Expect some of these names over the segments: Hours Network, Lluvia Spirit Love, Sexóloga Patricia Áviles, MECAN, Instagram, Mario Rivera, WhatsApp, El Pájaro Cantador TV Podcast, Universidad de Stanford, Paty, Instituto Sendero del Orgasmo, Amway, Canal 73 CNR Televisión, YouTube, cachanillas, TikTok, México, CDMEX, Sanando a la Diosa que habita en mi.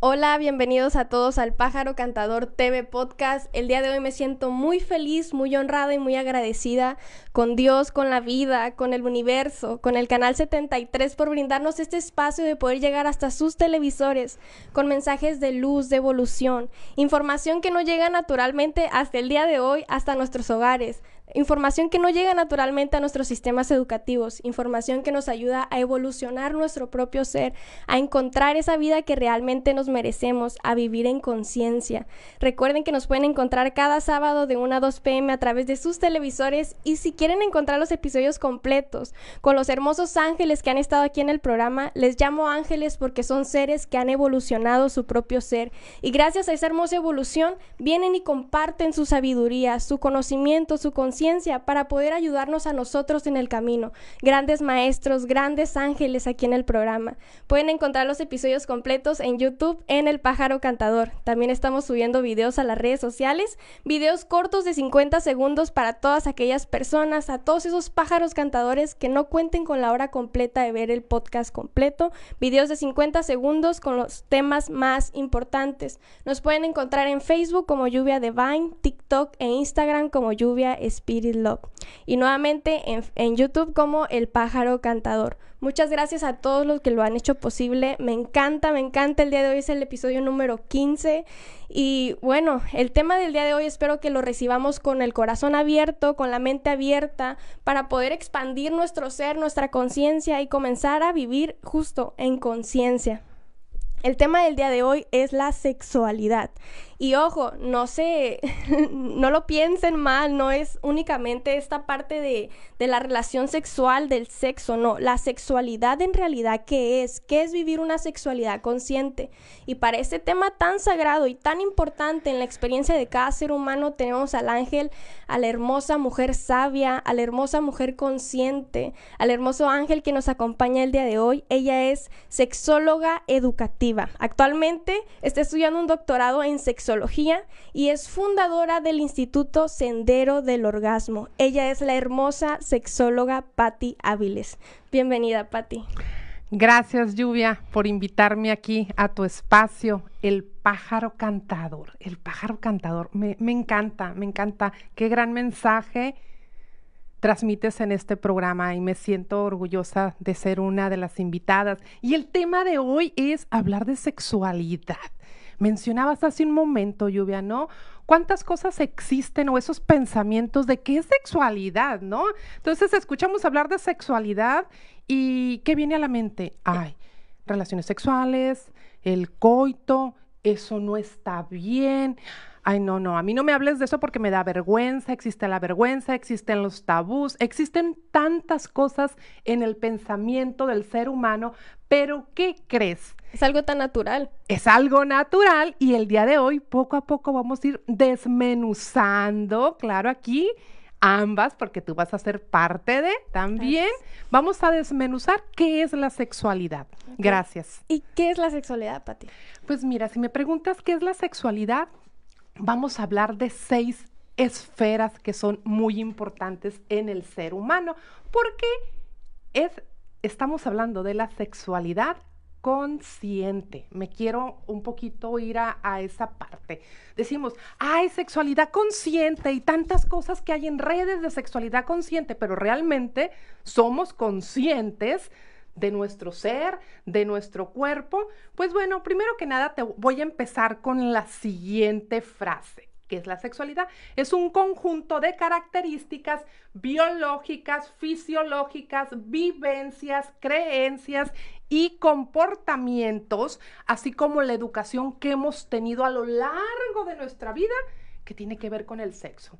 Hola, bienvenidos a todos al Pájaro Cantador TV Podcast. El día de hoy me siento muy feliz, muy honrada y muy agradecida con Dios, con la vida, con el universo, con el Canal 73 por brindarnos este espacio de poder llegar hasta sus televisores con mensajes de luz, de evolución, información que no llega naturalmente hasta el día de hoy, hasta nuestros hogares. Información que no llega naturalmente a nuestros sistemas educativos, información que nos ayuda a evolucionar nuestro propio ser, a encontrar esa vida que realmente nos merecemos, a vivir en conciencia. Recuerden que nos pueden encontrar cada sábado de 1 a 2 p.m. a través de sus televisores, y si quieren encontrar los episodios completos con los hermosos ángeles que han estado aquí en el programa, les llamo ángeles porque son seres que han evolucionado su propio ser y gracias a esa hermosa evolución vienen y comparten su sabiduría, su conocimiento, su conciencia para poder ayudarnos a nosotros en el camino. Grandes maestros, grandes ángeles aquí en el programa. Pueden encontrar los episodios completos en YouTube en El Pájaro Cantador. También estamos subiendo videos a las redes sociales, videos cortos de 50 segundos para todas aquellas personas, a todos esos pájaros cantadores que no cuenten con la hora completa de ver el podcast completo. Videos de 50 segundos con los temas más importantes. Nos pueden encontrar en Facebook como Lluvia Divine, TikTok e Instagram como Lluvia Spirit Love, y nuevamente en YouTube como El Pájaro Cantador. Muchas gracias a todos los que lo han hecho posible. Me encanta. El día de hoy es el episodio número 15. Y bueno, el tema del día de hoy espero que lo recibamos con el corazón abierto, con la mente abierta, para poder expandir nuestro ser, nuestra conciencia y comenzar a vivir justo en conciencia. El tema del día de hoy es la sexualidad. Y ojo, no lo piensen mal, no es únicamente esta parte de la relación sexual, del sexo, no. La sexualidad en realidad, ¿qué es? ¿Qué es vivir una sexualidad consciente? Y para este tema tan sagrado y tan importante en la experiencia de cada ser humano, tenemos al ángel, a la hermosa mujer sabia, a la hermosa mujer consciente, al hermoso ángel que nos acompaña el día de hoy. Ella es sexóloga educativa. Actualmente está estudiando un doctorado en sexología y es fundadora del Instituto Sendero del Orgasmo. Ella es la hermosa sexóloga Pati Áviles. Bienvenida, Pati. Gracias, Lluvia, por invitarme aquí a tu espacio, El Pájaro Cantador. El Pájaro Cantador. Me encanta. Qué gran mensaje transmites en este programa y me siento orgullosa de ser una de las invitadas. Y el tema de hoy es hablar de sexualidad. Mencionabas hace un momento, Lluvia, ¿no? ¿Cuántas cosas existen o esos pensamientos de qué es sexualidad, no? Entonces escuchamos hablar de sexualidad y ¿qué viene a la mente? Ay, relaciones sexuales, el coito, eso no está bien. Ay, no, a mí no me hables de eso porque me da vergüenza. Existe la vergüenza, existen los tabús, existen tantas cosas en el pensamiento del ser humano, pero ¿qué crees? Es algo tan natural. Es algo natural, y el día de hoy poco a poco vamos a ir desmenuzando, claro, aquí ambas, porque tú vas a ser parte de también. Gracias. Vamos a desmenuzar qué es la sexualidad. Okay. Gracias. ¿Y qué es la sexualidad, Pati? Pues mira, si me preguntas qué es la sexualidad, vamos a hablar de 6 esferas que son muy importantes en el ser humano, porque estamos hablando de la sexualidad consciente. Me quiero un poquito ir a esa parte. Decimos, hay sexualidad consciente y tantas cosas que hay en redes de sexualidad consciente, pero realmente somos conscientes de nuestro ser, de nuestro cuerpo. Pues bueno, primero que nada te voy a empezar con la siguiente frase, que es la sexualidad. Es un conjunto de características biológicas, fisiológicas, vivencias, creencias y comportamientos, así como la educación que hemos tenido a lo largo de nuestra vida, que tiene que ver con el sexo.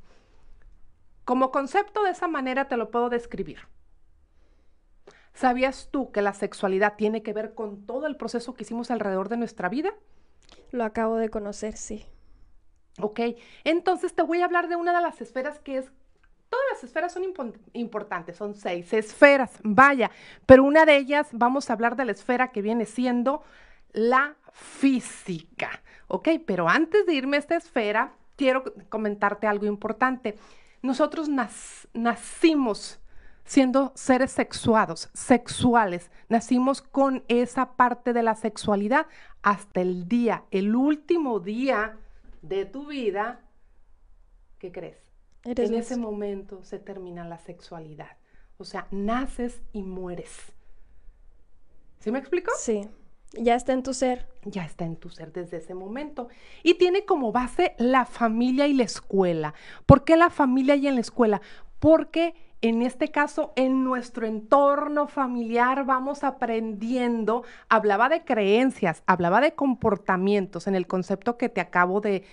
Como concepto, de esa manera te lo puedo describir. ¿Sabías tú que la sexualidad tiene que ver con todo el proceso que hicimos alrededor de nuestra vida? Lo acabo de conocer, sí. Ok, entonces te voy a hablar de una de las esferas que es... Todas las esferas son importantes, son 6 esferas, vaya. Pero una de ellas, vamos a hablar de la esfera que viene siendo la física. Ok, pero antes de irme a esta esfera, quiero comentarte algo importante. Nosotros nacimos siendo seres sexuados, sexuales. Nacimos con esa parte de la sexualidad hasta el día, el último día de tu vida. ¿Qué crees? En ese momento se termina la sexualidad. O sea, naces y mueres. ¿Sí me explico? Sí. Ya está en tu ser. Ya está en tu ser desde ese momento. Y tiene como base la familia y la escuela. ¿Por qué la familia y en la escuela? Porque en este caso, en nuestro entorno familiar vamos aprendiendo. Hablaba de creencias, hablaba de comportamientos en el concepto que te acabo de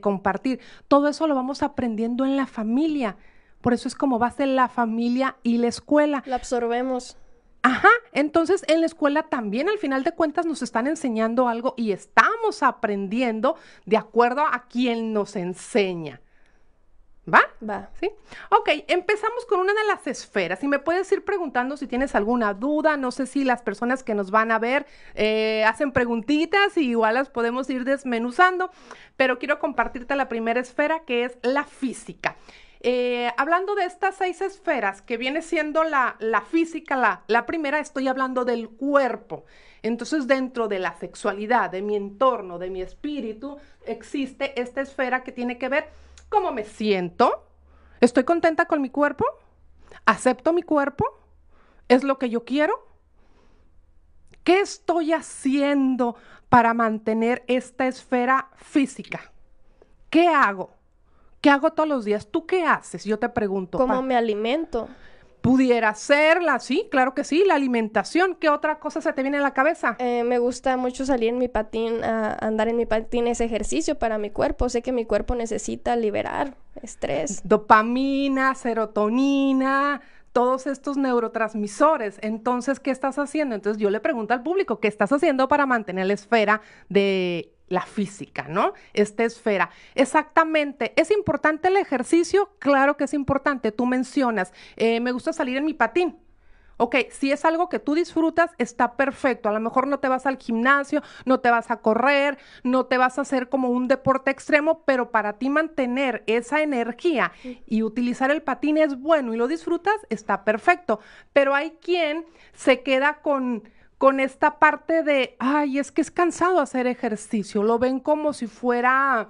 compartir. Todo eso lo vamos aprendiendo en la familia. Por eso es como base la familia y la escuela. La absorbemos. Ajá, entonces en la escuela también al final de cuentas nos están enseñando algo y estamos aprendiendo de acuerdo a quien nos enseña. ¿Va? Va. ¿Sí? Ok, empezamos con una de las esferas y me puedes ir preguntando si tienes alguna duda. No sé si las personas que nos van a ver hacen preguntitas y igual las podemos ir desmenuzando, pero quiero compartirte la primera esfera que es la física. Hablando de estas 6 esferas, que viene siendo la física, la primera, estoy hablando del cuerpo. Entonces, dentro de la sexualidad, de mi entorno, de mi espíritu, existe esta esfera que tiene que ver cómo me siento. ¿Estoy contenta con mi cuerpo? ¿Acepto mi cuerpo? ¿Es lo que yo quiero? ¿Qué estoy haciendo para mantener esta esfera física? ¿Qué hago? ¿Qué hago todos los días? ¿Tú qué haces? Yo te pregunto. ¿Cómo me alimento? Pudiera hacerla, sí, claro que sí. La alimentación, ¿qué otra cosa se te viene a la cabeza? Me gusta mucho salir en mi patín, andar en mi patín, es ejercicio para mi cuerpo. Sé que mi cuerpo necesita liberar estrés. Dopamina, serotonina, todos estos neurotransmisores. Entonces, ¿qué estás haciendo? Entonces, yo le pregunto al público, ¿qué estás haciendo para mantener la esfera de la física, ¿no? Esta esfera. Exactamente. ¿Es importante el ejercicio? Claro que es importante. Tú mencionas, me gusta salir en mi patín. Ok, si es algo que tú disfrutas, está perfecto. A lo mejor no te vas al gimnasio, no te vas a correr, no te vas a hacer como un deporte extremo, pero para ti mantener esa energía y utilizar el patín es bueno y lo disfrutas, está perfecto. Pero hay quien se queda con esta parte de, ay, es que es cansado hacer ejercicio, lo ven como si fuera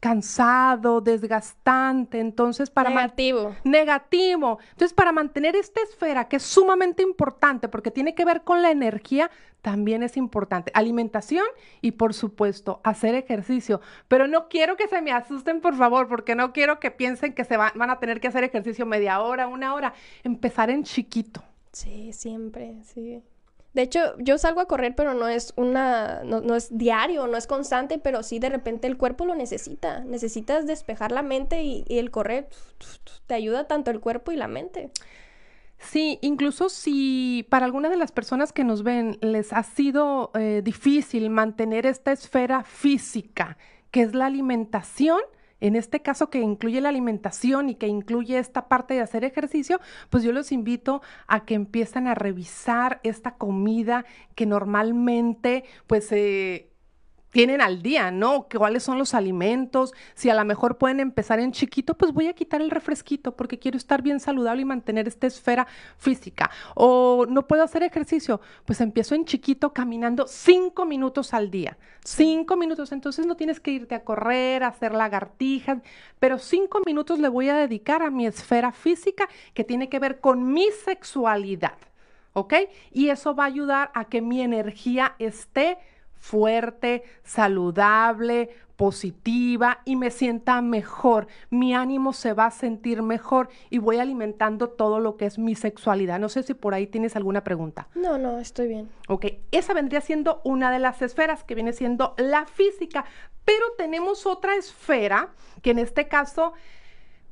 cansado, desgastante, entonces para... Negativo. Negativo. Entonces, para mantener esta esfera, que es sumamente importante, porque tiene que ver con la energía, también es importante. Alimentación y, por supuesto, hacer ejercicio. Pero no quiero que se me asusten, por favor, porque no quiero que piensen que van a tener que hacer ejercicio media hora, una hora. Empezar en chiquito. Sí, siempre, sí. De hecho, yo salgo a correr, pero no es no es diario, no es constante, pero sí de repente el cuerpo lo necesita. Necesitas despejar la mente y el correr te ayuda tanto el cuerpo y la mente. Sí, incluso si para algunas de las personas que nos ven les ha sido difícil mantener esta esfera física, que es la alimentación, en este caso que incluye la alimentación y que incluye esta parte de hacer ejercicio, pues yo los invito a que empiecen a revisar esta comida que normalmente pues tienen al día, ¿no? ¿Cuáles son los alimentos? Si a lo mejor pueden empezar en chiquito, pues voy a quitar el refresquito porque quiero estar bien saludable y mantener esta esfera física. O no puedo hacer ejercicio, pues empiezo en chiquito caminando 5 minutos al día. 5 minutos, entonces no tienes que irte a correr, a hacer lagartijas, pero 5 minutos le voy a dedicar a mi esfera física que tiene que ver con mi sexualidad, ¿ok? Y eso va a ayudar a que mi energía esté fuerte, saludable, positiva y me sienta mejor, mi ánimo se va a sentir mejor y voy alimentando todo lo que es mi sexualidad. No sé si por ahí tienes alguna pregunta. No, no, estoy bien. Ok, esa vendría siendo una de las esferas que viene siendo la física, pero tenemos otra esfera que en este caso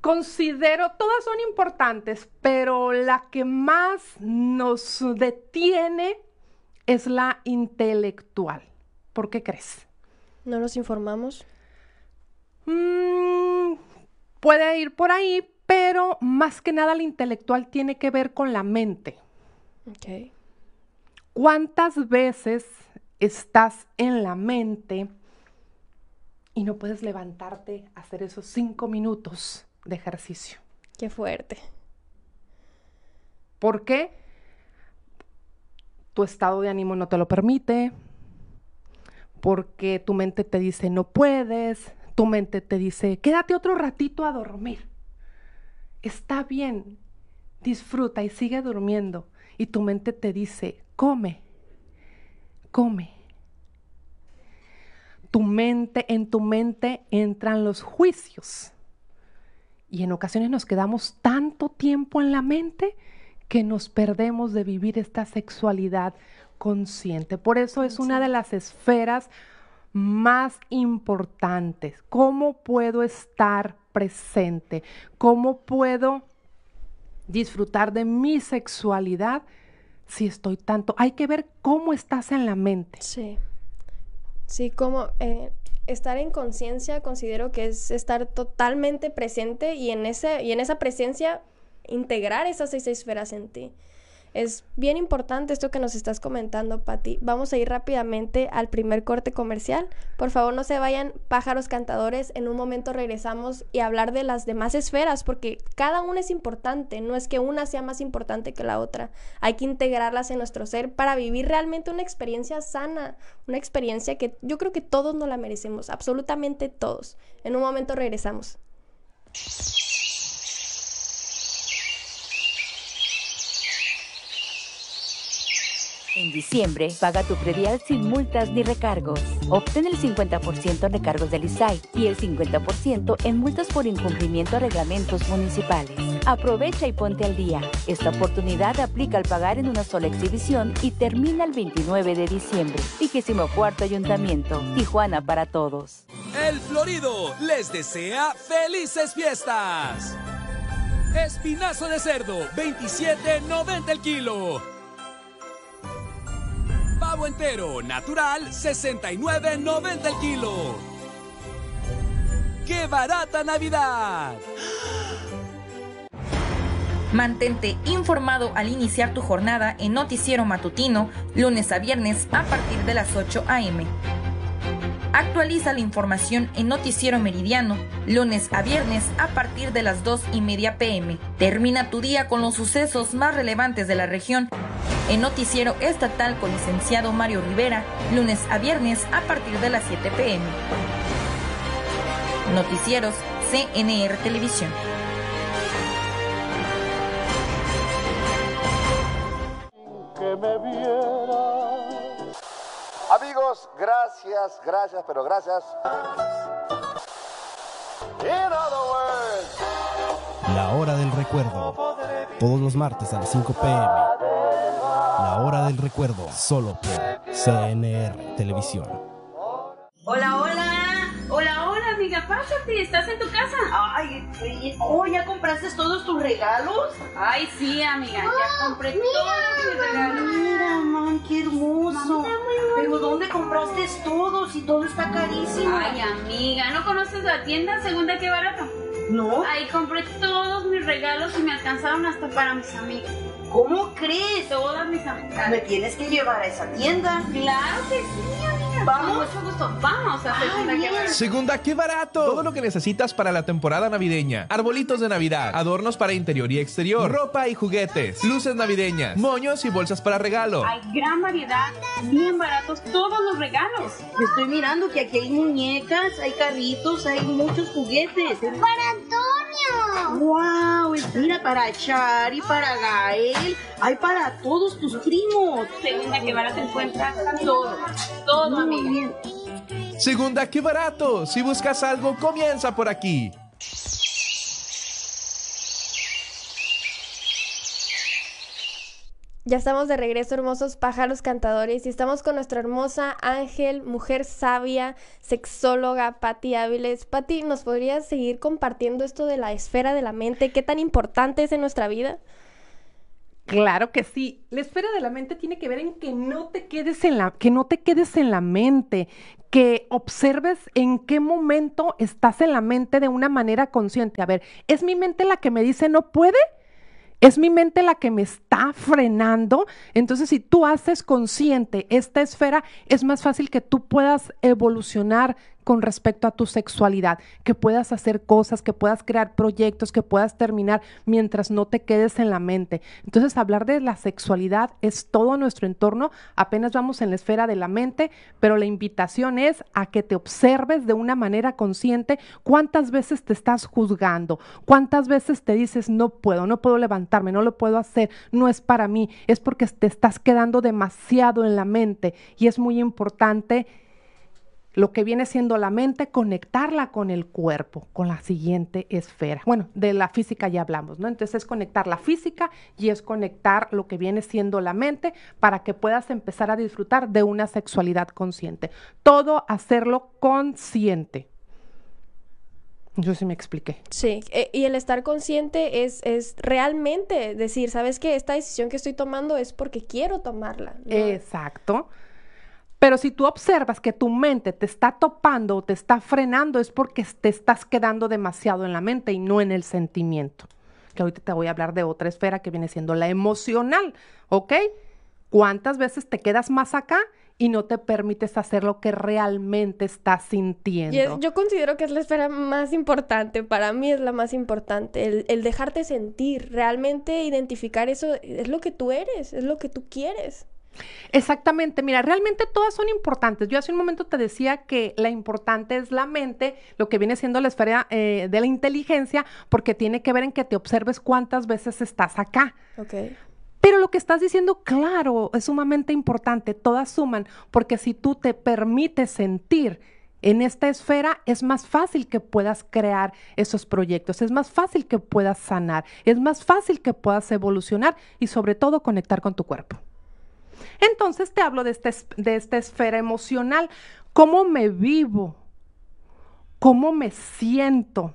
considero, todas son importantes, pero la que más nos detiene es la intelectual. ¿Por qué crees? ¿No nos informamos? Puede ir por ahí, pero más que nada la intelectual tiene que ver con la mente. Ok. ¿Cuántas veces estás en la mente y no puedes levantarte a hacer esos 5 minutos de ejercicio? ¡Qué fuerte! ¿Por qué? Tu estado de ánimo no te lo permite, porque tu mente te dice no puedes, tu mente te dice quédate otro ratito a dormir. Está bien, disfruta y sigue durmiendo. Y tu mente te dice come, come. En tu mente entran los juicios. Y en ocasiones nos quedamos tanto tiempo en la mente que nos perdemos de vivir esta sexualidad consciente. Por eso es una de las esferas más importantes. ¿Cómo puedo estar presente? ¿Cómo puedo disfrutar de mi sexualidad si estoy tanto? Hay que ver cómo estás en la mente. Sí. Sí, como estar en conciencia considero que es estar totalmente presente y en esa presencia integrar esas seis esferas en ti. Es bien importante esto que nos estás comentando, Pati. Vamos a ir rápidamente al primer corte comercial. Por favor, no se vayan, pájaros cantadores. En un momento regresamos y hablar de las demás esferas, porque cada una es importante. No es que una sea más importante que la otra. Hay que integrarlas en nuestro ser para vivir realmente una experiencia sana, una experiencia que yo creo que todos nos la merecemos, absolutamente todos. En un momento regresamos. En diciembre, paga tu predial sin multas ni recargos. Obtén el 50% en recargos del ISAI y el 50% en multas por incumplimiento a reglamentos municipales. Aprovecha y ponte al día. Esta oportunidad aplica al pagar en una sola exhibición y termina el 29 de diciembre. 24º Ayuntamiento, Tijuana para todos. El Florido les desea felices fiestas. Espinazo de cerdo, $27.90 el kilo. Pavo entero, natural, $69.90 el kilo. ¡Qué barata Navidad! Mantente informado al iniciar tu jornada en Noticiero Matutino, lunes a viernes a partir de las 8 a.m. Actualiza la información en Noticiero Meridiano, lunes a viernes a partir de las 2:30 p.m. Termina tu día con los sucesos más relevantes de la región. En Noticiero Estatal con licenciado Mario Rivera, lunes a viernes a partir de las 7 p.m. Noticieros CNR Televisión. Que me viera. Amigos, gracias, pero gracias. La hora del recuerdo. Todos los martes a las 5 p.m. La hora del recuerdo, solo por CNR Televisión. Hola, amiga, pásate, ¿estás en tu casa? Ay, ¿ya compraste todos tus regalos? Ay, sí, amiga, ya compré todos mis regalos. Mira, man, qué hermoso. Mamá, pero ¿dónde compraste todo? Si todo está carísimo. Ay, amiga, ¿no conoces la tienda Segunda Qué Barato? No. Ahí compré todos mis regalos y me alcanzaron hasta para mis amigas. ¿Cómo crees? Todas mis amigas. Me tienes que llevar a esa tienda. Claro que sí, amiga. Vamos. Con mucho gusto. Vamos a Segunda Qué Barato. Segunda Qué Barato. Todo lo que necesitas para la temporada navideña. Arbolitos de Navidad, adornos para interior y exterior, ropa y juguetes, luces navideñas, moños y bolsas para regalo. Hay gran variedad, bien baratos todos los regalos. Estoy mirando que aquí hay muñecas, hay carritos, hay muchos juguetes. ¡Para Antonio! ¡Wow! Mira, para Chari, para Gael, hay para todos tus primos. Segunda Qué Barato encuentra todo, amiga. Bien. Segunda Qué Barato. Si buscas algo, comienza por aquí. Ya estamos de regreso, hermosos pájaros cantadores, y estamos con nuestra hermosa ángel, mujer sabia, sexóloga, Pati Áviles. Pati, ¿nos podrías seguir compartiendo esto de la esfera de la mente? ¿Qué tan importante es en nuestra vida? Claro que sí. La esfera de la mente tiene que ver en que no te quedes en la mente, que observes en qué momento estás en la mente de una manera consciente. A ver, ¿es mi mente la que me dice no puede? ¿Es mi mente la que me está frenando? Entonces, si tú haces consciente esta esfera, es más fácil que tú puedas evolucionar, con respecto a tu sexualidad, que puedas hacer cosas, que puedas crear proyectos, que puedas terminar mientras no te quedes en la mente. Entonces, hablar de la sexualidad es todo nuestro entorno, apenas vamos en la esfera de la mente, pero la invitación es a que te observes de una manera consciente cuántas veces te estás juzgando, cuántas veces te dices no puedo levantarme, no lo puedo hacer, no es para mí, es porque te estás quedando demasiado en la mente y es muy importante lo que viene siendo la mente, conectarla con el cuerpo, con la siguiente esfera. Bueno, de la física ya hablamos, ¿no? Entonces es conectar la física y es conectar lo que viene siendo la mente para que puedas empezar a disfrutar de una sexualidad consciente. Todo hacerlo consciente. Yo sí me expliqué. Sí, y el estar consciente es realmente decir, ¿sabes qué? Esta decisión que estoy tomando es porque quiero tomarla, ¿no? Exacto. Pero si tú observas que tu mente te está topando o te está frenando, es porque te estás quedando demasiado en la mente y no en el sentimiento. Que ahorita te voy a hablar de otra esfera que viene siendo la emocional, ¿ok? ¿Cuántas veces te quedas más acá y no te permites hacer lo que realmente estás sintiendo? Y yo considero que es la esfera más importante, para mí es la más importante, el dejarte sentir, realmente identificar eso, es lo que tú eres, es lo que tú quieres. Exactamente, mira, realmente todas son importantes. Yo hace un momento te decía que la importante es la mente, lo que viene siendo la esfera de la inteligencia, porque tiene que ver en que te observes cuántas veces estás acá. Okay. Pero lo que estás diciendo, claro, es sumamente importante, todas suman, porque si tú te permites sentir en esta esfera, es más fácil que puedas crear esos proyectos, es más fácil que puedas sanar, es más fácil que puedas evolucionar y sobre todo conectar con tu cuerpo. Entonces te hablo de esta esfera emocional, cómo me vivo, cómo me siento,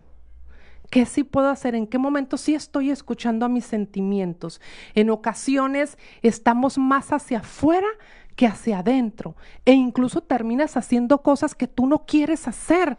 qué sí puedo hacer, en qué momento sí estoy escuchando a mis sentimientos. En ocasiones estamos más hacia afuera que hacia adentro e incluso terminas haciendo cosas que tú no quieres hacer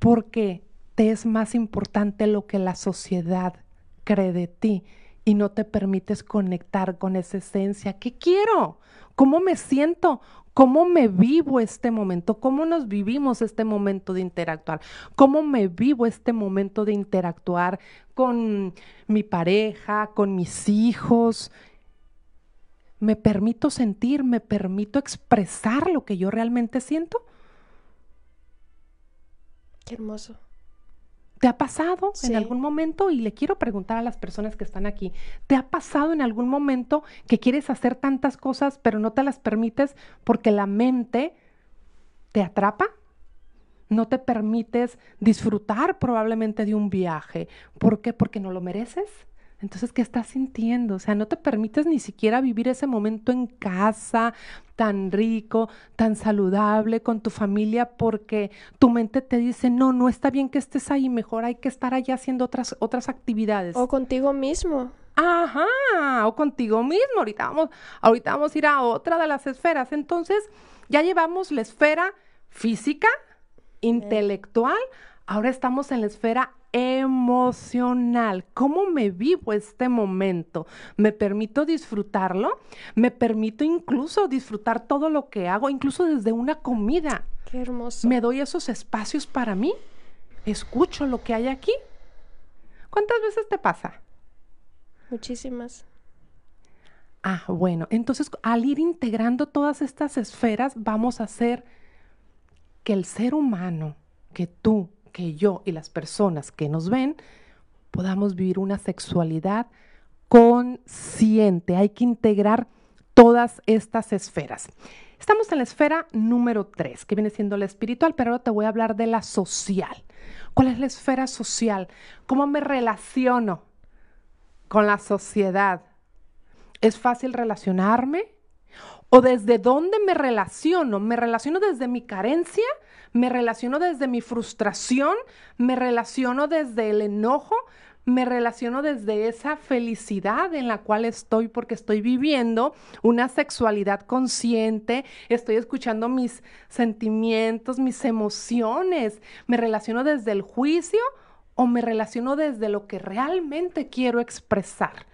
porque te es más importante lo que la sociedad cree de ti. Y no te permites conectar con esa esencia. ¿Qué quiero? ¿Cómo me siento? ¿Cómo me vivo este momento? ¿Cómo nos vivimos este momento de interactuar? ¿Cómo me vivo este momento de interactuar con mi pareja, con mis hijos? ¿Me permito sentir? ¿Me permito expresar lo que yo realmente siento? Qué hermoso. ¿Te ha pasado en algún momento? Y le quiero preguntar a las personas que están aquí, ¿te ha pasado en algún momento que quieres hacer tantas cosas pero no te las permites porque la mente te atrapa? ¿No te permites disfrutar probablemente de un viaje? ¿Por qué? ¿Porque no lo mereces? Entonces, ¿qué estás sintiendo? O sea, no te permites ni siquiera vivir ese momento en casa, tan rico, tan saludable, con tu familia, porque tu mente te dice, no está bien que estés ahí, mejor hay que estar allá haciendo otras actividades. O contigo mismo. Ajá, o contigo mismo. Ahorita vamos a ir a otra de las esferas. Entonces, ya llevamos la esfera física, intelectual, ahora estamos en la esfera emocional. ¿Cómo me vivo este momento? ¿Me permito disfrutarlo? ¿Me permito incluso disfrutar todo lo que hago, incluso desde una comida? ¡Qué hermoso! ¿Me doy esos espacios para mí? ¿Escucho lo que hay aquí? ¿Cuántas veces te pasa? Muchísimas. Ah, bueno, entonces al ir integrando todas estas esferas, vamos a hacer que el ser humano, que tú, que yo y las personas que nos ven podamos vivir una sexualidad consciente. Hay que integrar todas estas esferas. Estamos en la esfera número 3, que viene siendo la espiritual, pero ahora te voy a hablar de la social. ¿Cuál es la esfera social? ¿Cómo me relaciono con la sociedad? ¿Es fácil relacionarme? ¿O desde dónde me relaciono? ¿Me relaciono desde mi carencia? ¿Me relaciono desde mi frustración? ¿Me relaciono desde el enojo? ¿Me relaciono desde esa felicidad en la cual estoy porque estoy viviendo una sexualidad consciente? Estoy escuchando mis sentimientos, mis emociones. ¿Me relaciono desde el juicio o me relaciono desde lo que realmente quiero expresar?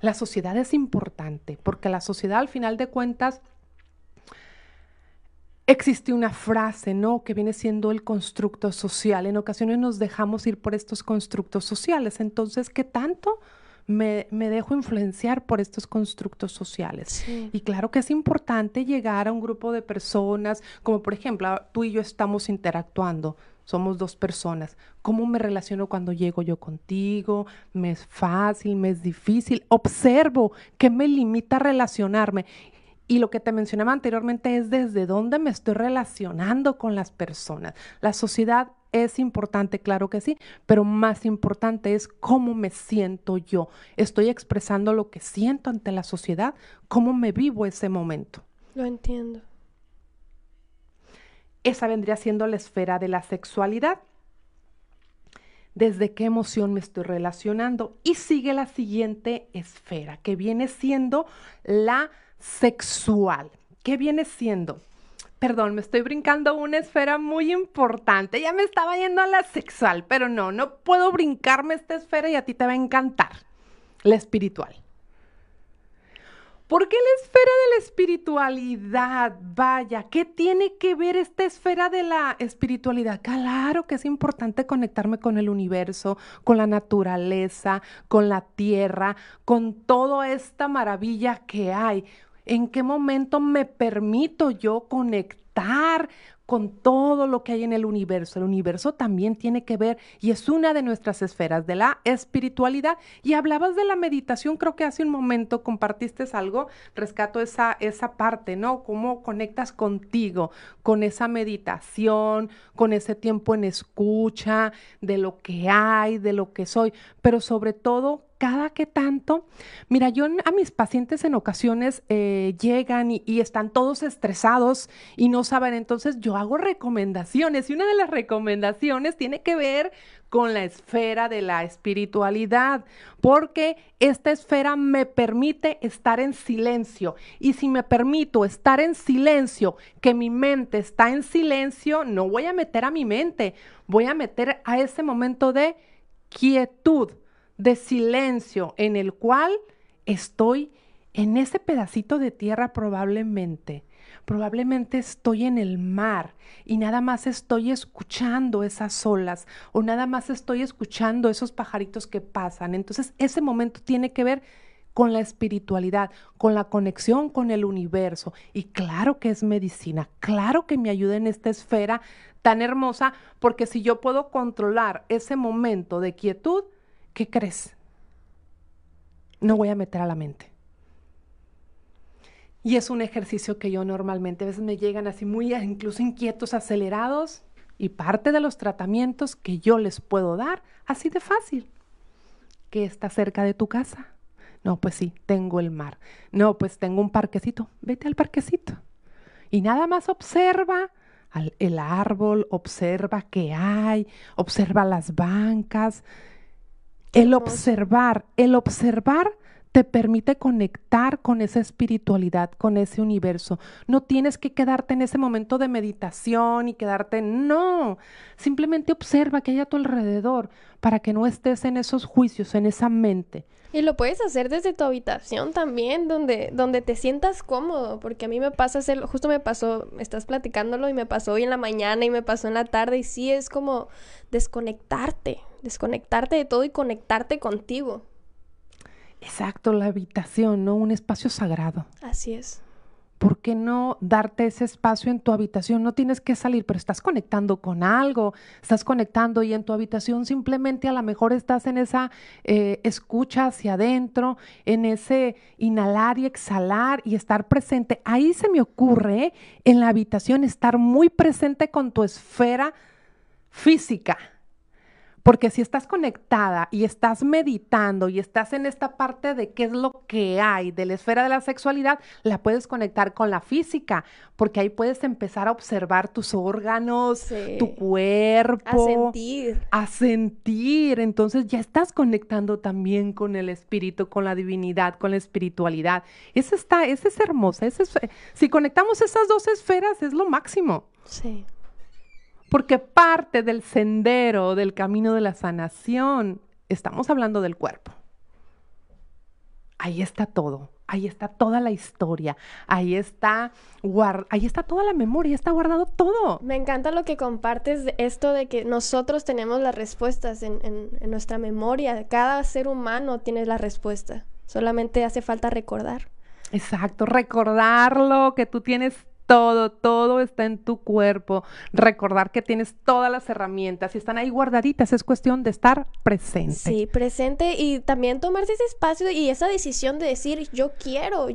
La sociedad es importante porque la sociedad al final de cuentas Existe una frase, ¿no?, que viene siendo el constructo social. En ocasiones nos dejamos ir por estos constructos sociales. Entonces, ¿qué tanto me dejo influenciar por estos constructos sociales? Sí. Y claro que es importante llegar a un grupo de personas, como por ejemplo, tú y yo estamos interactuando. Somos dos personas. ¿Cómo me relaciono cuando llego yo contigo? ¿Me es fácil? ¿Me es difícil? Observo qué me limita a relacionarme. Y lo que te mencionaba anteriormente es desde dónde me estoy relacionando con las personas. La sociedad es importante, claro que sí, pero más importante es cómo me siento yo. Estoy expresando lo que siento ante la sociedad, cómo me vivo ese momento. Lo entiendo. Esa vendría siendo la esfera de la sexualidad. Desde qué emoción me estoy relacionando. Y sigue la siguiente esfera, que viene siendo la sexual. ¿Qué viene siendo? Perdón, me estoy brincando una esfera muy importante. Ya me estaba yendo a la sexual, pero no puedo brincarme esta esfera y a ti te va a encantar. La espiritual. ¿Por qué la esfera de la espiritualidad? Vaya, ¿qué tiene que ver esta esfera de la espiritualidad? Claro que es importante conectarme con el universo, con la naturaleza, con la tierra, con toda esta maravilla que hay. ¿En qué momento me permito yo conectar con todo lo que hay en el universo? El universo también tiene que ver y es una de nuestras esferas de la espiritualidad. Y hablabas de la meditación, creo que hace un momento compartiste algo, rescato esa parte, ¿no? Cómo conectas contigo, con esa meditación, con ese tiempo en escucha de lo que hay, de lo que soy, pero sobre todo, cada que tanto, mira, yo a mis pacientes en ocasiones llegan y están todos estresados y no saben, entonces yo hago recomendaciones y una de las recomendaciones tiene que ver con la esfera de la espiritualidad, porque esta esfera me permite estar en silencio y si me permito estar en silencio, que mi mente está en silencio, no voy a meter a mi mente, voy a meter a ese momento de quietud, de silencio en el cual estoy en ese pedacito de tierra probablemente estoy en el mar y nada más estoy escuchando esas olas o nada más estoy escuchando esos pajaritos que pasan. Entonces ese momento tiene que ver con la espiritualidad, con la conexión con el universo y claro que es medicina, claro que me ayuda en esta esfera tan hermosa porque si yo puedo controlar ese momento de quietud, ¿qué crees? No voy a meter a la mente. Y es un ejercicio que yo normalmente, a veces me llegan así muy incluso inquietos, acelerados, y parte de los tratamientos que yo les puedo dar, así de fácil, que está cerca de tu casa. No, pues sí, tengo el mar. No, pues tengo un parquecito. Vete al parquecito. Y nada más observa el árbol, observa qué hay, observa las bancas. El observar te permite conectar con esa espiritualidad, con ese universo. No tienes que quedarte en ese momento de meditación y quedarte, no. Simplemente observa que hay a tu alrededor para que no estés en esos juicios, en esa mente. Y lo puedes hacer desde tu habitación también, donde te sientas cómodo, porque a mí me pasa hacerlo, justo me pasó, estás platicándolo y me pasó hoy en la mañana y me pasó en la tarde y sí es como desconectarte de todo y conectarte contigo. Exacto, la habitación, ¿no? Un espacio sagrado. Así es. ¿Por qué no darte ese espacio en tu habitación? No tienes que salir, pero estás conectando con algo, estás conectando y en tu habitación simplemente a lo mejor estás en esa escucha hacia adentro, en ese inhalar y exhalar y estar presente. Ahí se me ocurre en la habitación estar muy presente con tu esfera física. Porque si estás conectada y estás meditando y estás en esta parte de qué es lo que hay de la esfera de la sexualidad, la puedes conectar con la física, porque ahí puedes empezar a observar tus órganos, sí, tu cuerpo. A sentir. Entonces ya estás conectando también con el espíritu, con la divinidad, con la espiritualidad. Esa es hermosa. Si conectamos esas dos esferas es lo máximo. Sí. Porque parte del sendero, del camino de la sanación, estamos hablando del cuerpo. Ahí está todo. Ahí está toda la historia, ahí está toda la memoria, está guardado todo. Me encanta lo que compartes, esto de que nosotros tenemos las respuestas en nuestra memoria. Cada ser humano tiene la respuesta, solamente hace falta recordar. Exacto, recordarlo, que tú tienes todo, todo está en tu cuerpo. Recordar que tienes todas las herramientas y están ahí guardaditas, es cuestión de estar presente. Sí, presente, y también tomarse ese espacio y esa decisión de decir, yo quiero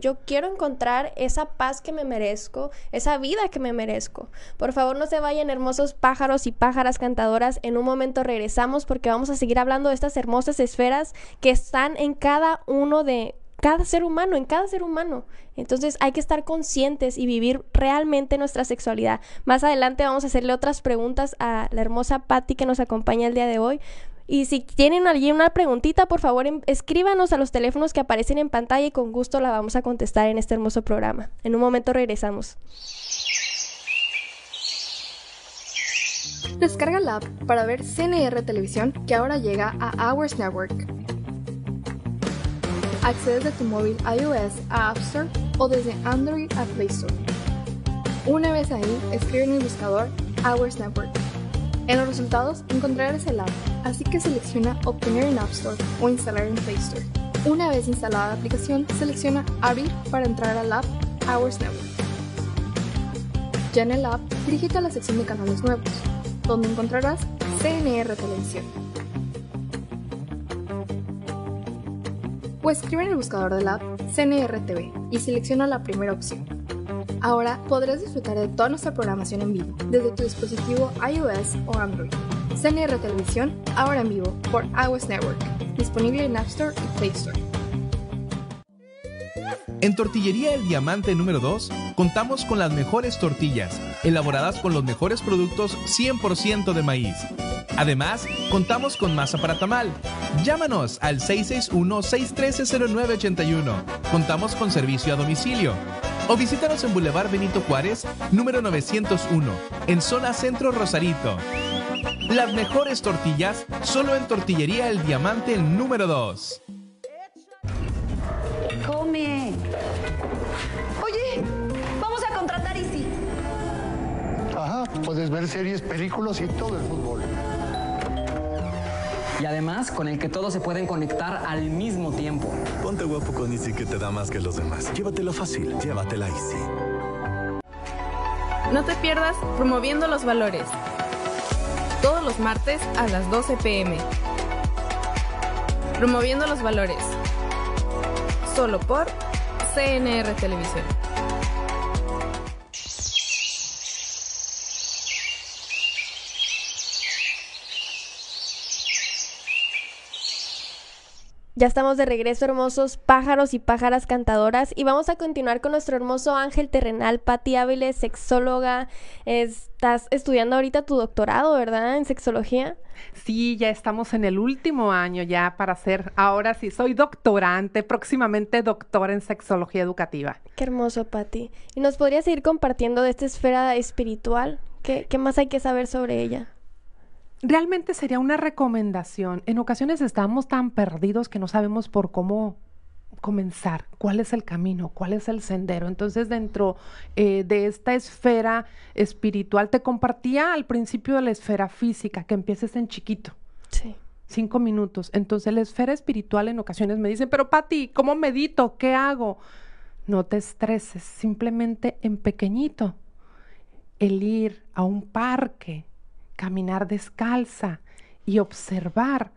encontrar esa paz que me merezco, esa vida que me merezco. Por favor, no se vayan, hermosos pájaros y pájaras cantadoras. En un momento regresamos porque vamos a seguir hablando de estas hermosas esferas que están en cada uno de cada ser humano, en cada ser humano. Entonces hay que estar conscientes y vivir realmente nuestra sexualidad. Más adelante vamos a hacerle otras preguntas a la hermosa Patti que nos acompaña el día de hoy. Y si tienen allí una preguntita, por favor, escríbanos a los teléfonos que aparecen en pantalla y con gusto la vamos a contestar en este hermoso programa. En un momento regresamos. Descarga la app para ver CNR Televisión, que ahora llega a Hours Network. Accedes de tu móvil iOS a App Store o desde Android a Play Store. Una vez ahí, escribe en el buscador Hours Network. En los resultados encontrarás el app, así que selecciona Obtener en App Store o Instalar en Play Store. Una vez instalada la aplicación, selecciona Abrir para entrar al app Hours Network. Ya en el app, dirígete a la sección de canales nuevos, donde encontrarás CNR Televisión. O escribe en el buscador de la app CNR TV y selecciona la primera opción. Ahora podrás disfrutar de toda nuestra programación en vivo desde tu dispositivo iOS o Android. CNR Televisión, ahora en vivo por Hours Network, disponible en App Store y Play Store. En Tortillería El Diamante número 2, contamos con las mejores tortillas, elaboradas con los mejores productos 100% de maíz. Además, contamos con masa para tamal. Llámanos al 661-613-0981. Contamos con servicio a domicilio. O visítanos en Boulevard Benito Juárez, número 901, en zona centro Rosarito. Las mejores tortillas, solo en Tortillería El Diamante número 2. ¡Come! Oye, vamos a contratar Easy. Ajá, puedes ver series, películas y todo el fútbol. Y además, con el que todos se pueden conectar al mismo tiempo. Ponte guapo con Easy, que te da más que los demás. Llévatela fácil, llévatela Easy. No te pierdas Promoviendo los Valores, todos los martes a las 12 p.m. Promoviendo los Valores, solo por CNR Televisión. Ya estamos de regreso, hermosos pájaros y pájaras cantadoras, y vamos a continuar con nuestro hermoso ángel terrenal, Patti Áviles, sexóloga. Estás estudiando ahorita tu doctorado, ¿verdad? En sexología. Sí, ya estamos en el último año ya para ser, ahora sí, soy doctorante, próximamente doctora en sexología educativa. Qué hermoso, Patti. ¿Y nos podrías seguir compartiendo de esta esfera espiritual? ¿Qué más hay que saber sobre ella? Realmente sería una recomendación. En ocasiones estamos tan perdidos que no sabemos por cómo comenzar, cuál es el camino, cuál es el sendero. Entonces, dentro de esta esfera espiritual, te compartía al principio de la esfera física, que empieces en chiquito. Sí. 5 minutos. Entonces, la esfera espiritual en ocasiones me dicen, pero Patti, ¿cómo medito? ¿Qué hago? No te estreses, simplemente en pequeñito. El ir a un parque, caminar descalza y observar.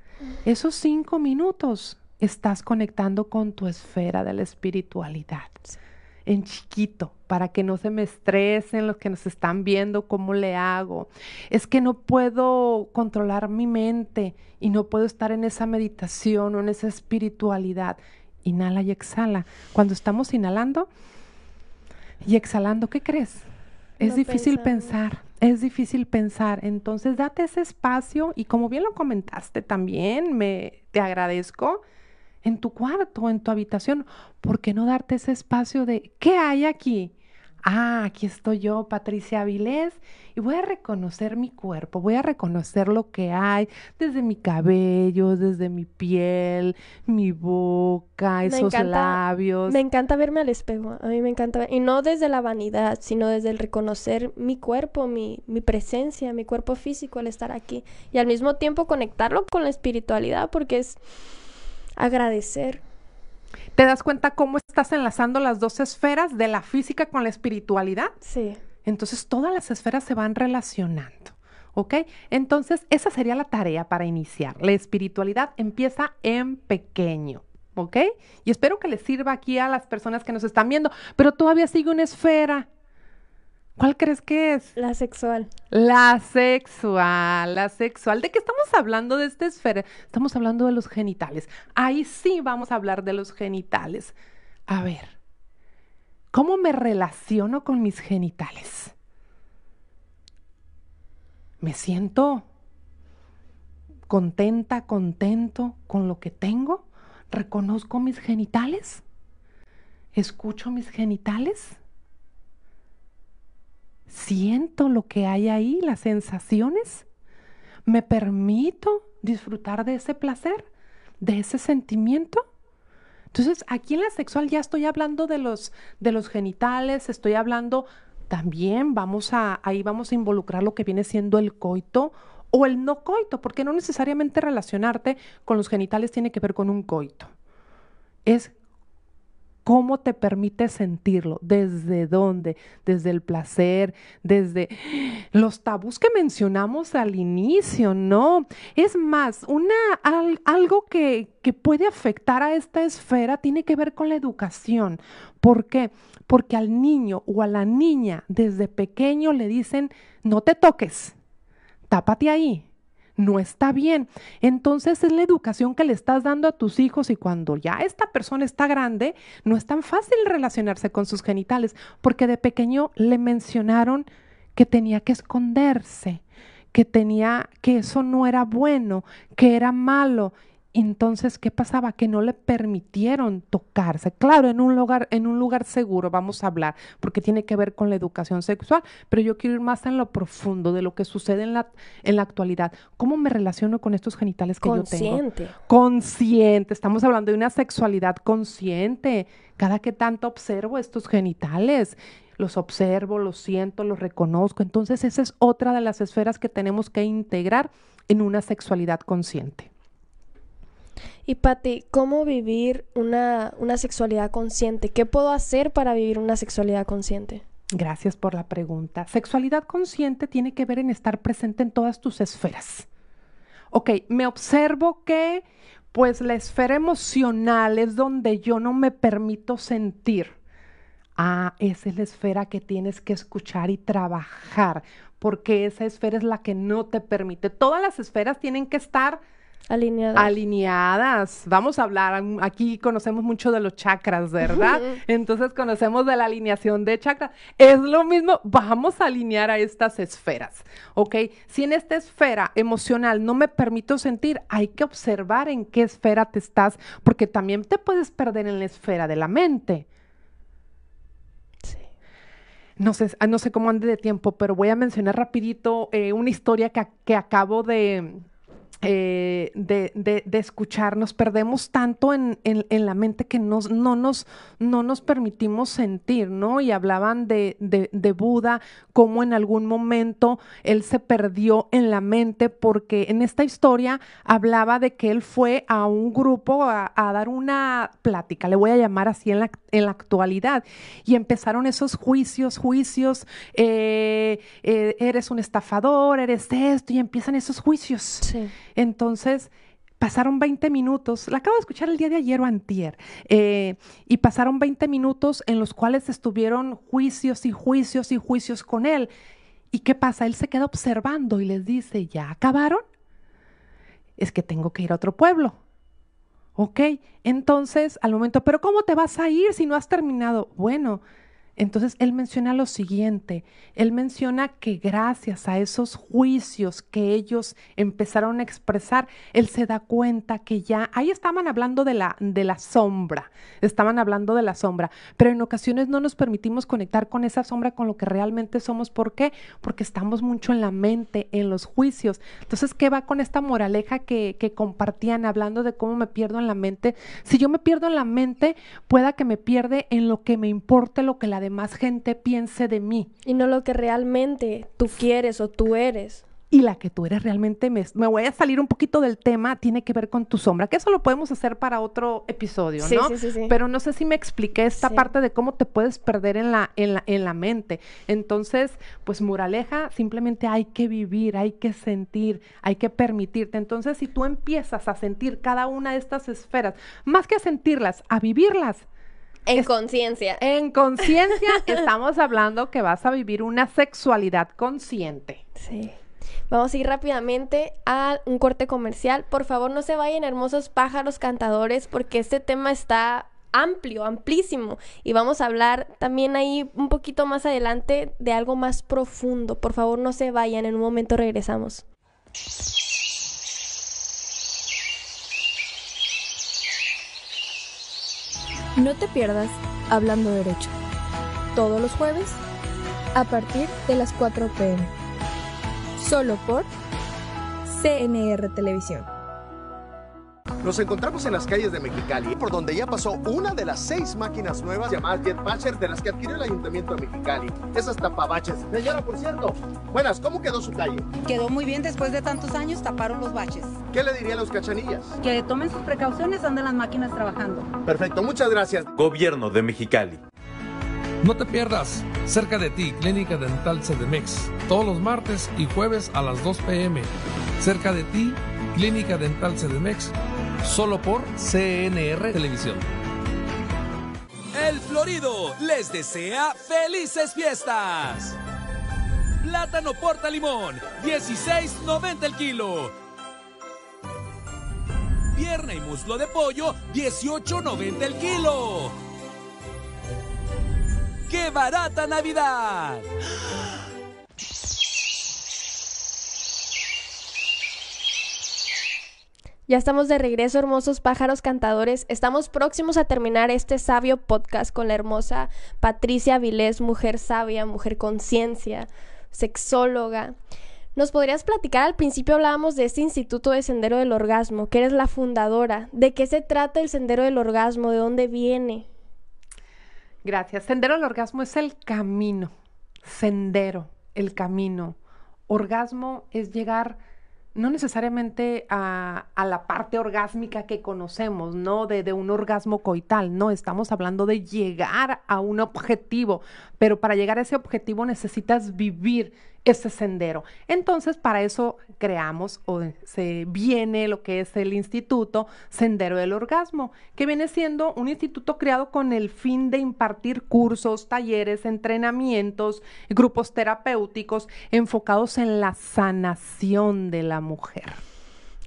Esos 5 minutos estás conectando con tu esfera de la espiritualidad. En chiquito, para que no se me estresen los que nos están viendo, ¿cómo le hago? Es que no puedo controlar mi mente y no puedo estar en esa meditación o en esa espiritualidad. Inhala y exhala. Cuando estamos inhalando y exhalando, ¿qué crees? Es difícil pensar. Es difícil pensar, entonces date ese espacio y, como bien lo comentaste también, te agradezco, en tu cuarto, en tu habitación, ¿por qué no darte ese espacio de qué hay aquí? aquí estoy yo, Patricia Áviles, y voy a reconocer mi cuerpo, voy a reconocer lo que hay desde mi cabello, desde mi piel, mi boca, esos labios. Me encanta verme al espejo, a mí me encanta ver, y no desde la vanidad, sino desde el reconocer mi cuerpo, mi presencia, mi cuerpo físico, el estar aquí, y al mismo tiempo conectarlo con la espiritualidad, porque es agradecer. ¿Te das cuenta cómo estás enlazando las dos esferas de la física con la espiritualidad? Sí. Entonces, todas las esferas se van relacionando, ¿ok? Entonces, esa sería la tarea para iniciar. La espiritualidad empieza en pequeño, ¿ok? Y espero que les sirva aquí a las personas que nos están viendo, pero todavía sigue una esfera. ¿Cuál crees que es? La sexual. La sexual, la sexual. ¿De qué estamos hablando de esta esfera? Estamos hablando de los genitales. Ahí sí vamos a hablar de los genitales. A ver, ¿cómo me relaciono con mis genitales? ¿Me siento contenta, contento con lo que tengo? ¿Reconozco mis genitales? ¿Escucho mis genitales? ¿Siento lo que hay ahí, las sensaciones? ¿Me permito disfrutar de ese placer, de ese sentimiento? Entonces, aquí en la sexual ya estoy hablando de los genitales, estoy hablando también, ahí vamos a involucrar lo que viene siendo el coito o el no coito, porque no necesariamente relacionarte con los genitales tiene que ver con un coito. Es ¿cómo te permite sentirlo? ¿Desde dónde? ¿Desde el placer? ¿Desde los tabús que mencionamos al inicio? No, es más, algo que puede afectar a esta esfera tiene que ver con la educación. ¿Por qué? Porque al niño o a la niña desde pequeño le dicen, no te toques, tápate ahí. No está bien. Entonces es la educación que le estás dando a tus hijos, y cuando ya esta persona está grande, no es tan fácil relacionarse con sus genitales, porque de pequeño le mencionaron que tenía que esconderse, que eso no era bueno, que era malo. Entonces, ¿qué pasaba? Que no le permitieron tocarse. Claro, en un lugar seguro vamos a hablar, porque tiene que ver con la educación sexual, pero yo quiero ir más en lo profundo de lo que sucede en la actualidad. ¿Cómo me relaciono con estos genitales que yo tengo? Consciente. Estamos hablando de una sexualidad consciente. Cada que tanto observo estos genitales, los observo, los siento, los reconozco. Entonces, esa es otra de las esferas que tenemos que integrar en una sexualidad consciente. Y Pati, ¿cómo vivir una sexualidad consciente? ¿Qué puedo hacer para vivir una sexualidad consciente? Gracias por la pregunta. Sexualidad consciente tiene que ver en estar presente en todas tus esferas. Ok, me observo que pues la esfera emocional es donde yo no me permito sentir. Esa es la esfera que tienes que escuchar y trabajar, porque esa esfera es la que no te permite. Todas las esferas tienen que estar alineadas. Vamos a hablar, aquí conocemos mucho de los chakras, ¿verdad? Entonces conocemos de la alineación de chakras. Es lo mismo, vamos a alinear a estas esferas, ¿ok? Si en esta esfera emocional no me permito sentir, hay que observar en qué esfera te estás, porque también te puedes perder en la esfera de la mente. No sé cómo ande de tiempo, pero voy a mencionar rapidito una historia que acabo de escuchar. Nos perdemos tanto en la mente que no nos permitimos sentir, ¿no? Y hablaban de Buda, cómo en algún momento él se perdió en la mente, porque en esta historia hablaba de que él fue a un grupo a dar una plática, le voy a llamar así en la actualidad, y empezaron esos juicios, eres un estafador, eres esto, y empiezan esos juicios. Sí. Entonces, pasaron 20 minutos, la acabo de escuchar el día de ayer o antier, y pasaron 20 minutos en los cuales estuvieron juicios con él. ¿Y qué pasa? Él se queda observando y les dice, ¿ya acabaron? Es que tengo que ir a otro pueblo. Ok, entonces, al momento, ¿pero cómo te vas a ir si no has terminado? Bueno, Entonces, él menciona lo siguiente, él menciona que gracias a esos juicios que ellos empezaron a expresar, él se da cuenta que ya, ahí estaban hablando de la sombra, estaban hablando de la sombra, pero en ocasiones no nos permitimos conectar con esa sombra, con lo que realmente somos. ¿Por qué? Porque estamos mucho en la mente, en los juicios. Entonces, ¿qué va con esta moraleja que compartían hablando de cómo me pierdo en la mente? Si yo me pierdo en la mente, pueda que me pierda en lo que me importe, lo que la más gente piense de mí. Y no lo que realmente tú quieres o tú eres. Y la que tú eres realmente, me voy a salir un poquito del tema, tiene que ver con tu sombra, que eso lo podemos hacer para otro episodio, sí, ¿no? Sí. Pero no sé si me expliqué esta parte de cómo te puedes perder en la mente. Entonces, pues moraleja, simplemente hay que vivir, hay que sentir, hay que permitirte. Entonces, si tú empiezas a sentir cada una de estas esferas, más que a sentirlas, a vivirlas, En conciencia estamos hablando que vas a vivir una sexualidad consciente. Sí. Vamos a ir rápidamente a un corte comercial. Por favor, no se vayan, hermosos pájaros cantadores, porque este tema está amplio, amplísimo. Y vamos a hablar también ahí un poquito más adelante de algo más profundo. Por favor, no se vayan. En un momento regresamos. No te pierdas Hablando Derecho, todos los jueves a partir de las 4 p.m, solo por CNR Televisión. Nos encontramos en las calles de Mexicali, por donde ya pasó una de las 6 máquinas nuevas llamadas Jet Bashers, de las que adquirió el Ayuntamiento de Mexicali. Esas tapabaches. Señora, por cierto, buenas, ¿cómo quedó su calle? Quedó muy bien, después de tantos años taparon los baches. ¿Qué le diría a los cachanillas? Que tomen sus precauciones, andan las máquinas trabajando. Perfecto, muchas gracias. Gobierno de Mexicali. No te pierdas, cerca de ti, Clínica Dental CDMEX, todos los martes y jueves a las 2 p.m. Cerca de ti, Clínica Dental CDMEX, solo por CNR Televisión. El Florido les desea felices fiestas. Plátano porta limón, $16.90 el kilo. Pierna y muslo de pollo, $18.90 el kilo. ¡Qué barata Navidad! Ya estamos de regreso, hermosos pájaros cantadores. Estamos próximos a terminar este sabio podcast con la hermosa Patricia Áviles, mujer sabia, mujer conciencia, sexóloga. ¿Nos podrías platicar? Al principio hablábamos de este Instituto de Sendero del Orgasmo, que eres la fundadora. ¿De qué se trata el Sendero del Orgasmo? ¿De dónde viene? Gracias. Sendero del Orgasmo es el camino. Sendero, el camino. Orgasmo es llegar, no necesariamente a la parte orgásmica que conocemos, ¿no? De un orgasmo coital, no, estamos hablando de llegar a un objetivo, pero para llegar a ese objetivo necesitas vivir ese sendero. Entonces, para eso creamos, viene lo que es el Instituto Sendero del Orgasmo, que viene siendo un instituto creado con el fin de impartir cursos, talleres, entrenamientos, grupos terapéuticos enfocados en la sanación de la mujer.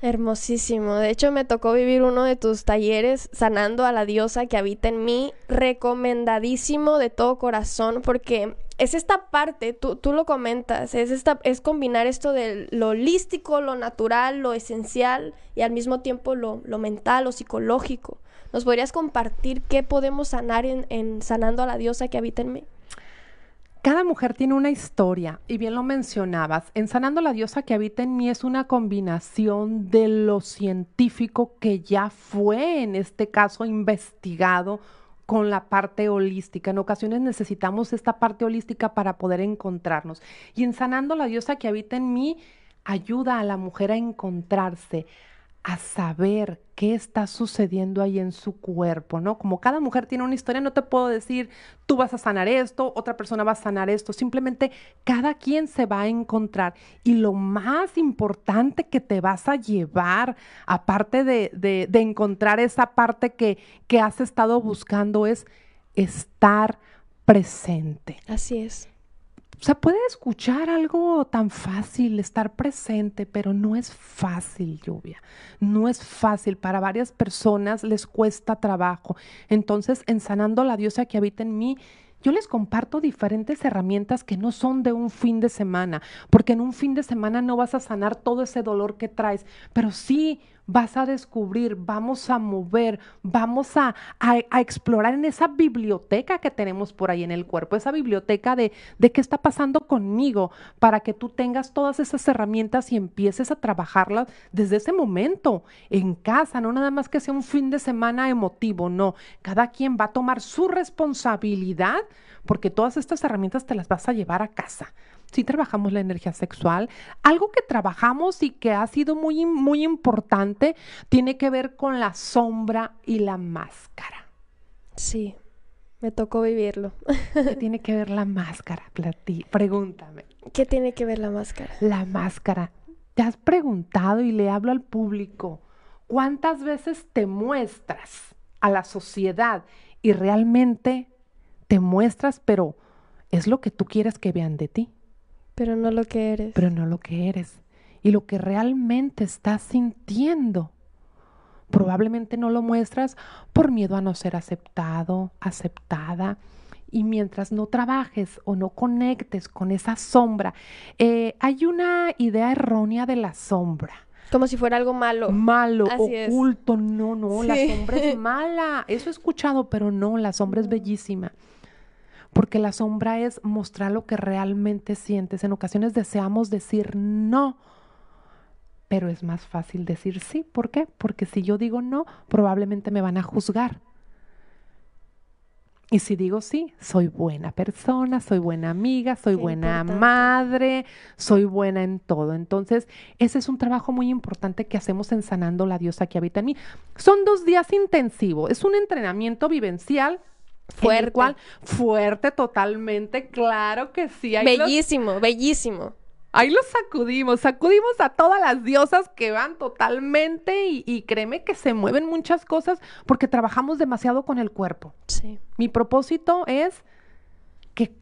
Hermosísimo. De hecho, me tocó vivir uno de tus talleres, Sanando a la Diosa que habita en mí. Recomendadísimo de todo corazón, porque es esta parte, tú lo comentas, es combinar esto de lo holístico, lo natural, lo esencial y al mismo tiempo lo mental, lo psicológico. ¿Nos podrías compartir qué podemos sanar en Sanando a la Diosa que habita en mí? Cada mujer tiene una historia, y bien lo mencionabas. En Sanando la Diosa que habita en mí es una combinación de lo científico que ya fue, en este caso, investigado con la parte holística. En ocasiones necesitamos esta parte holística para poder encontrarnos. Y en Sanando la Diosa que habita en mí ayuda a la mujer a encontrarse, a saber qué está sucediendo ahí en su cuerpo, ¿no? Como cada mujer tiene una historia, no te puedo decir, tú vas a sanar esto, otra persona va a sanar esto. Simplemente cada quien se va a encontrar. Y lo más importante que te vas a llevar, aparte de encontrar esa parte que has estado buscando, es estar presente. Así es. O sea, puede escuchar algo tan fácil, estar presente, pero no es fácil, Lluvia. No es fácil. Para varias personas les cuesta trabajo. Entonces, en Sanando la Diosa que habita en mí, Yo les comparto diferentes herramientas que no son de un fin de semana, porque en un fin de semana no vas a sanar todo ese dolor que traes, pero sí vas a descubrir, vamos a mover, vamos a explorar en esa biblioteca que tenemos por ahí en el cuerpo, esa biblioteca de qué está pasando conmigo, para que tú tengas todas esas herramientas y empieces a trabajarlas desde ese momento en casa, no nada más que sea un fin de semana emotivo, no. Cada quien va a tomar su responsabilidad porque todas estas herramientas te las vas a llevar a casa. Sí trabajamos la energía sexual. Algo que trabajamos y que ha sido muy, muy importante tiene que ver con la sombra y la máscara. Sí, me tocó vivirlo. ¿Qué tiene que ver la máscara? Pregúntame. ¿Qué tiene que ver la máscara? La máscara. Te has preguntado, y le hablo al público, ¿cuántas veces te muestras a la sociedad y realmente te muestras, pero es lo que tú quieres que vean de ti? Pero no lo que eres. Pero no lo que eres. Y lo que realmente estás sintiendo, probablemente no lo muestras por miedo a no ser aceptado, aceptada. Y mientras no trabajes o no conectes con esa sombra, hay una idea errónea de la sombra. Como si fuera algo malo. Malo, oculto. No, no, la sombra es mala. Eso he escuchado, pero no, la sombra es bellísima. Porque la sombra es mostrar lo que realmente sientes. En ocasiones deseamos decir no, pero es más fácil decir sí. ¿Por qué? Porque si yo digo no, probablemente me van a juzgar. Y si digo sí, soy buena persona, soy buena amiga, soy buena madre, soy buena en todo. Entonces, ese es un trabajo muy importante que hacemos en Sanando la Diosa que habita en mí. Son 2 días intensivos, es un entrenamiento vivencial. Fuerte. Fuerte totalmente, claro que sí. Bellísimo, bellísimo. Ahí los sacudimos a todas las diosas que van totalmente y créeme que se mueven muchas cosas porque trabajamos demasiado con el cuerpo. Sí. Mi propósito es que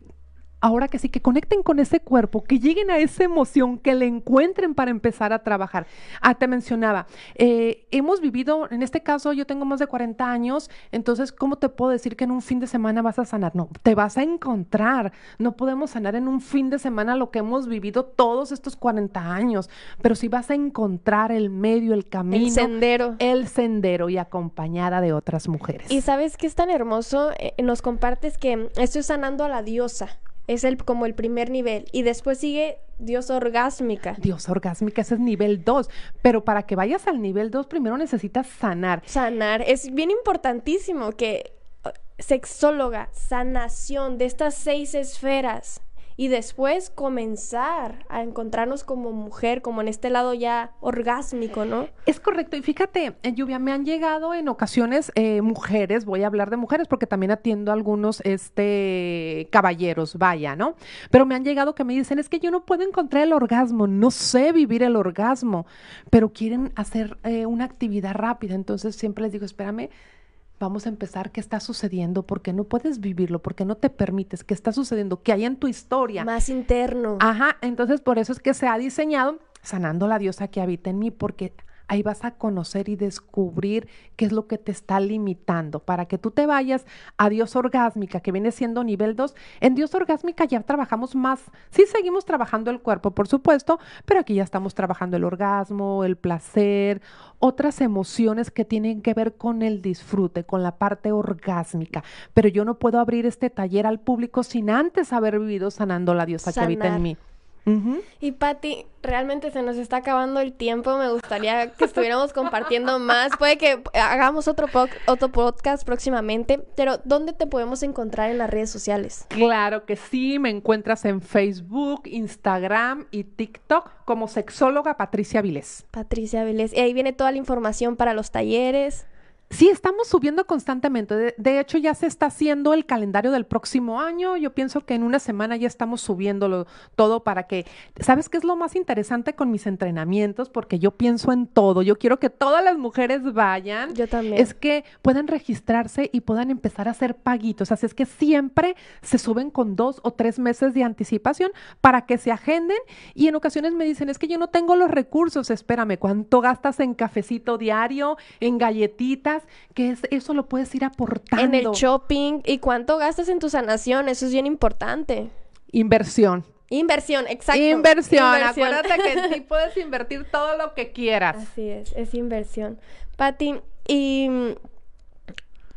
ahora que sí, que conecten con ese cuerpo, que lleguen a esa emoción, que le encuentren para empezar a trabajar. Ah, te mencionaba, hemos vivido, en este caso yo tengo más de 40 años, entonces, ¿cómo te puedo decir que en un fin de semana vas a sanar? No, te vas a encontrar. No podemos sanar en un fin de semana lo que hemos vivido todos estos 40 años, pero sí vas a encontrar el medio, el camino. El sendero. El sendero, y acompañada de otras mujeres. Y ¿sabes qué es tan hermoso? Nos compartes que estoy sanando a la diosa. Es como el primer nivel. Y después sigue diosa orgásmica. Diosa orgásmica, ese es nivel 2. Pero para que vayas al nivel 2, primero necesitas sanar. Sanar. Es bien importantísimo que sexóloga, sanación de estas 6 esferas. Y después comenzar a encontrarnos como mujer, como en este lado ya orgásmico, ¿no? Es correcto. Y fíjate, Lluvia, me han llegado en ocasiones mujeres, voy a hablar de mujeres porque también atiendo a algunos caballeros, vaya, ¿no? Pero me han llegado que me dicen, es que yo no puedo encontrar el orgasmo, no sé vivir el orgasmo, pero quieren hacer una actividad rápida. Entonces siempre les digo, espérame, vamos a empezar. ¿Qué está sucediendo? ¿Por qué no puedes vivirlo? ¿Por qué no te permites? ¿Qué está sucediendo? ¿Qué hay en tu historia? Más interno. Ajá, entonces por eso es que se ha diseñado Sanando la Diosa que habita en mí, porque ahí vas a conocer y descubrir qué es lo que te está limitando para que tú te vayas a diosa orgásmica, que viene siendo nivel 2. En diosa orgásmica ya trabajamos más. Sí seguimos trabajando el cuerpo, por supuesto, pero aquí ya estamos trabajando el orgasmo, el placer, otras emociones que tienen que ver con el disfrute, con la parte orgásmica. Pero yo no puedo abrir este taller al público sin antes haber vivido Sanando la Diosa que habita en mí. Y Pati, realmente se nos está acabando el tiempo. Me gustaría que estuviéramos compartiendo más. Puede que hagamos otro podcast próximamente. Pero ¿dónde te podemos encontrar en las redes sociales? Claro que sí, me encuentras en Facebook, Instagram y TikTok como sexóloga Patricia Áviles. Patricia Áviles, y ahí viene toda la información para los talleres. Sí, estamos subiendo constantemente. De hecho, ya se está haciendo el calendario del próximo año. Yo pienso que en una semana ya estamos subiéndolo todo para que... ¿Sabes qué es lo más interesante con mis entrenamientos? Porque yo pienso en todo. Yo quiero que todas las mujeres vayan. Yo también. Es que puedan registrarse y puedan empezar a hacer paguitos. Así es que siempre se suben con 2 o 3 meses de anticipación para que se agenden. Y en ocasiones me dicen, es que yo no tengo los recursos. Espérame, ¿cuánto gastas en cafecito diario, en galletitas? sientas que eso lo puedes ir aportando. En el shopping. ¿Y cuánto gastas en tu sanación? Eso es bien importante. Inversión. Inversión, exacto. Inversión. Acuérdate que sí puedes invertir todo lo que quieras. Así es inversión. Pati, y...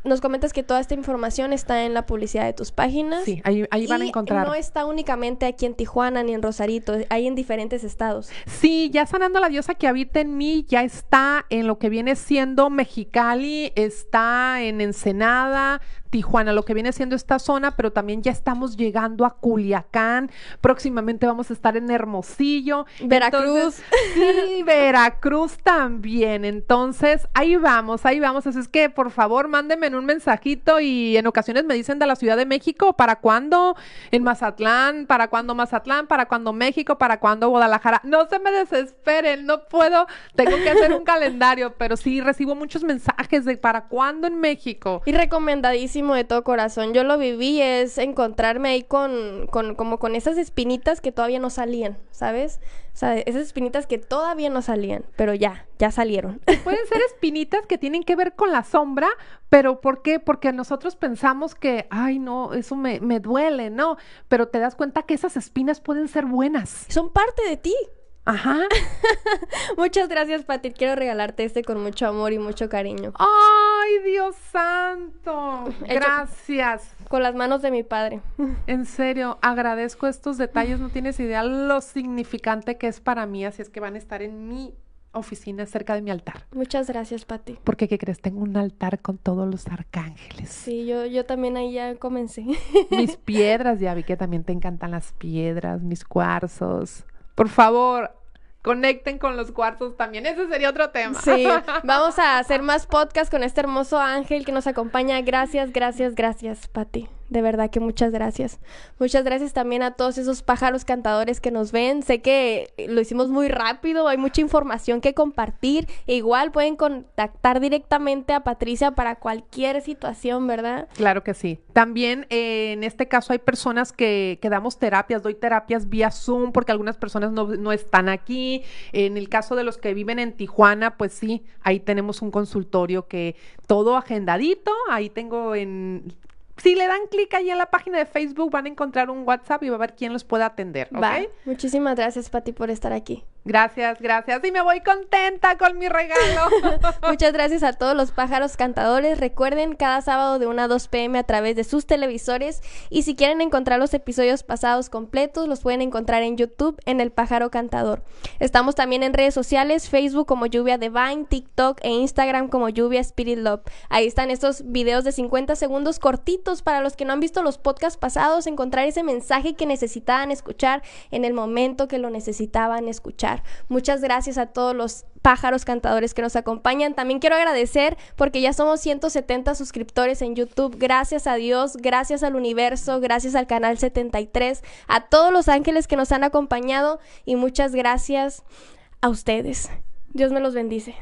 nos comentas que toda esta información está en la publicidad de tus páginas. Sí, ahí van a encontrar. Y no está únicamente aquí en Tijuana ni en Rosarito, hay en diferentes estados. Sí, ya Sanando a la Diosa que habita en mí ya está en lo que viene siendo Mexicali, está en Ensenada, Tijuana, lo que viene siendo esta zona, pero también ya estamos llegando a Culiacán, próximamente vamos a estar en Hermosillo. Veracruz. Entonces, sí, Veracruz también, entonces ahí vamos, así es que por favor mándenme en un mensajito y en ocasiones me dicen de la Ciudad de México, ¿para cuándo? En Mazatlán, ¿para cuándo Mazatlán? ¿Para cuándo México? ¿Para cuándo Guadalajara? No se me desesperen, no puedo, tengo que hacer un calendario, pero sí recibo muchos mensajes de ¿para cuándo en México? Y recomendadísimo. De todo corazón, yo lo viví, es encontrarme ahí con esas espinitas que todavía no salían, ¿sabes? O sea, esas espinitas que todavía no salían, pero ya salieron. Pueden ser espinitas que tienen que ver con la sombra, pero ¿por qué? Porque nosotros pensamos que, ay no, eso me duele, ¿no? Pero te das cuenta que esas espinas pueden ser buenas. Son parte de ti. Ajá. Muchas gracias, Pati. Quiero regalarte este con mucho amor y mucho cariño. ¡Ay, Dios santo! Gracias. Con las manos de mi padre. En serio, agradezco estos detalles. No tienes idea lo significante que es para mí. Así es que van a estar en mi oficina cerca de mi altar. Muchas gracias, Pati. Porque, ¿qué crees? Tengo un altar con todos los arcángeles. Sí, yo también ahí ya comencé. Mis piedras, ya vi que también te encantan las piedras, mis cuarzos. Por favor, conecten con los cuarzos también. Ese sería otro tema. Sí, vamos a hacer más podcast con este hermoso ángel que nos acompaña. Gracias, Pati. De verdad que muchas gracias. Muchas gracias también a todos esos pájaros cantadores que nos ven. Sé que lo hicimos muy rápido, hay mucha información que compartir. Igual pueden contactar directamente a Patricia para cualquier situación, ¿verdad? Claro que sí. También en este caso hay personas que damos terapias, doy terapias vía Zoom porque algunas personas no están aquí. En el caso de los que viven en Tijuana, pues sí, ahí tenemos un consultorio que todo agendadito, ahí tengo en... Si le dan clic ahí en la página de Facebook, van a encontrar un WhatsApp y va a ver quién los puede atender, ¿ok? Bye. Muchísimas gracias, Pati, por estar aquí. Gracias. Y me voy contenta con mi regalo. Muchas gracias a todos los pájaros cantadores. Recuerden, cada sábado de 1 a 2 p.m. a través de sus televisores. Y si quieren encontrar los episodios pasados completos, los pueden encontrar en YouTube, en El Pájaro Cantador. Estamos también en redes sociales, Facebook como Lluvia Divine, TikTok e Instagram como Lluvia Spirit Love. Ahí están estos videos de 50 segundos cortitos para los que no han visto los podcasts pasados, encontrar ese mensaje que necesitaban escuchar en el momento que lo necesitaban escuchar. Muchas gracias a todos los pájaros cantadores que nos acompañan. También quiero agradecer porque ya somos 170 suscriptores en YouTube. Gracias a Dios, gracias al universo, gracias al Canal 73, a todos los ángeles que nos han acompañado y muchas gracias a ustedes. Dios me los bendice.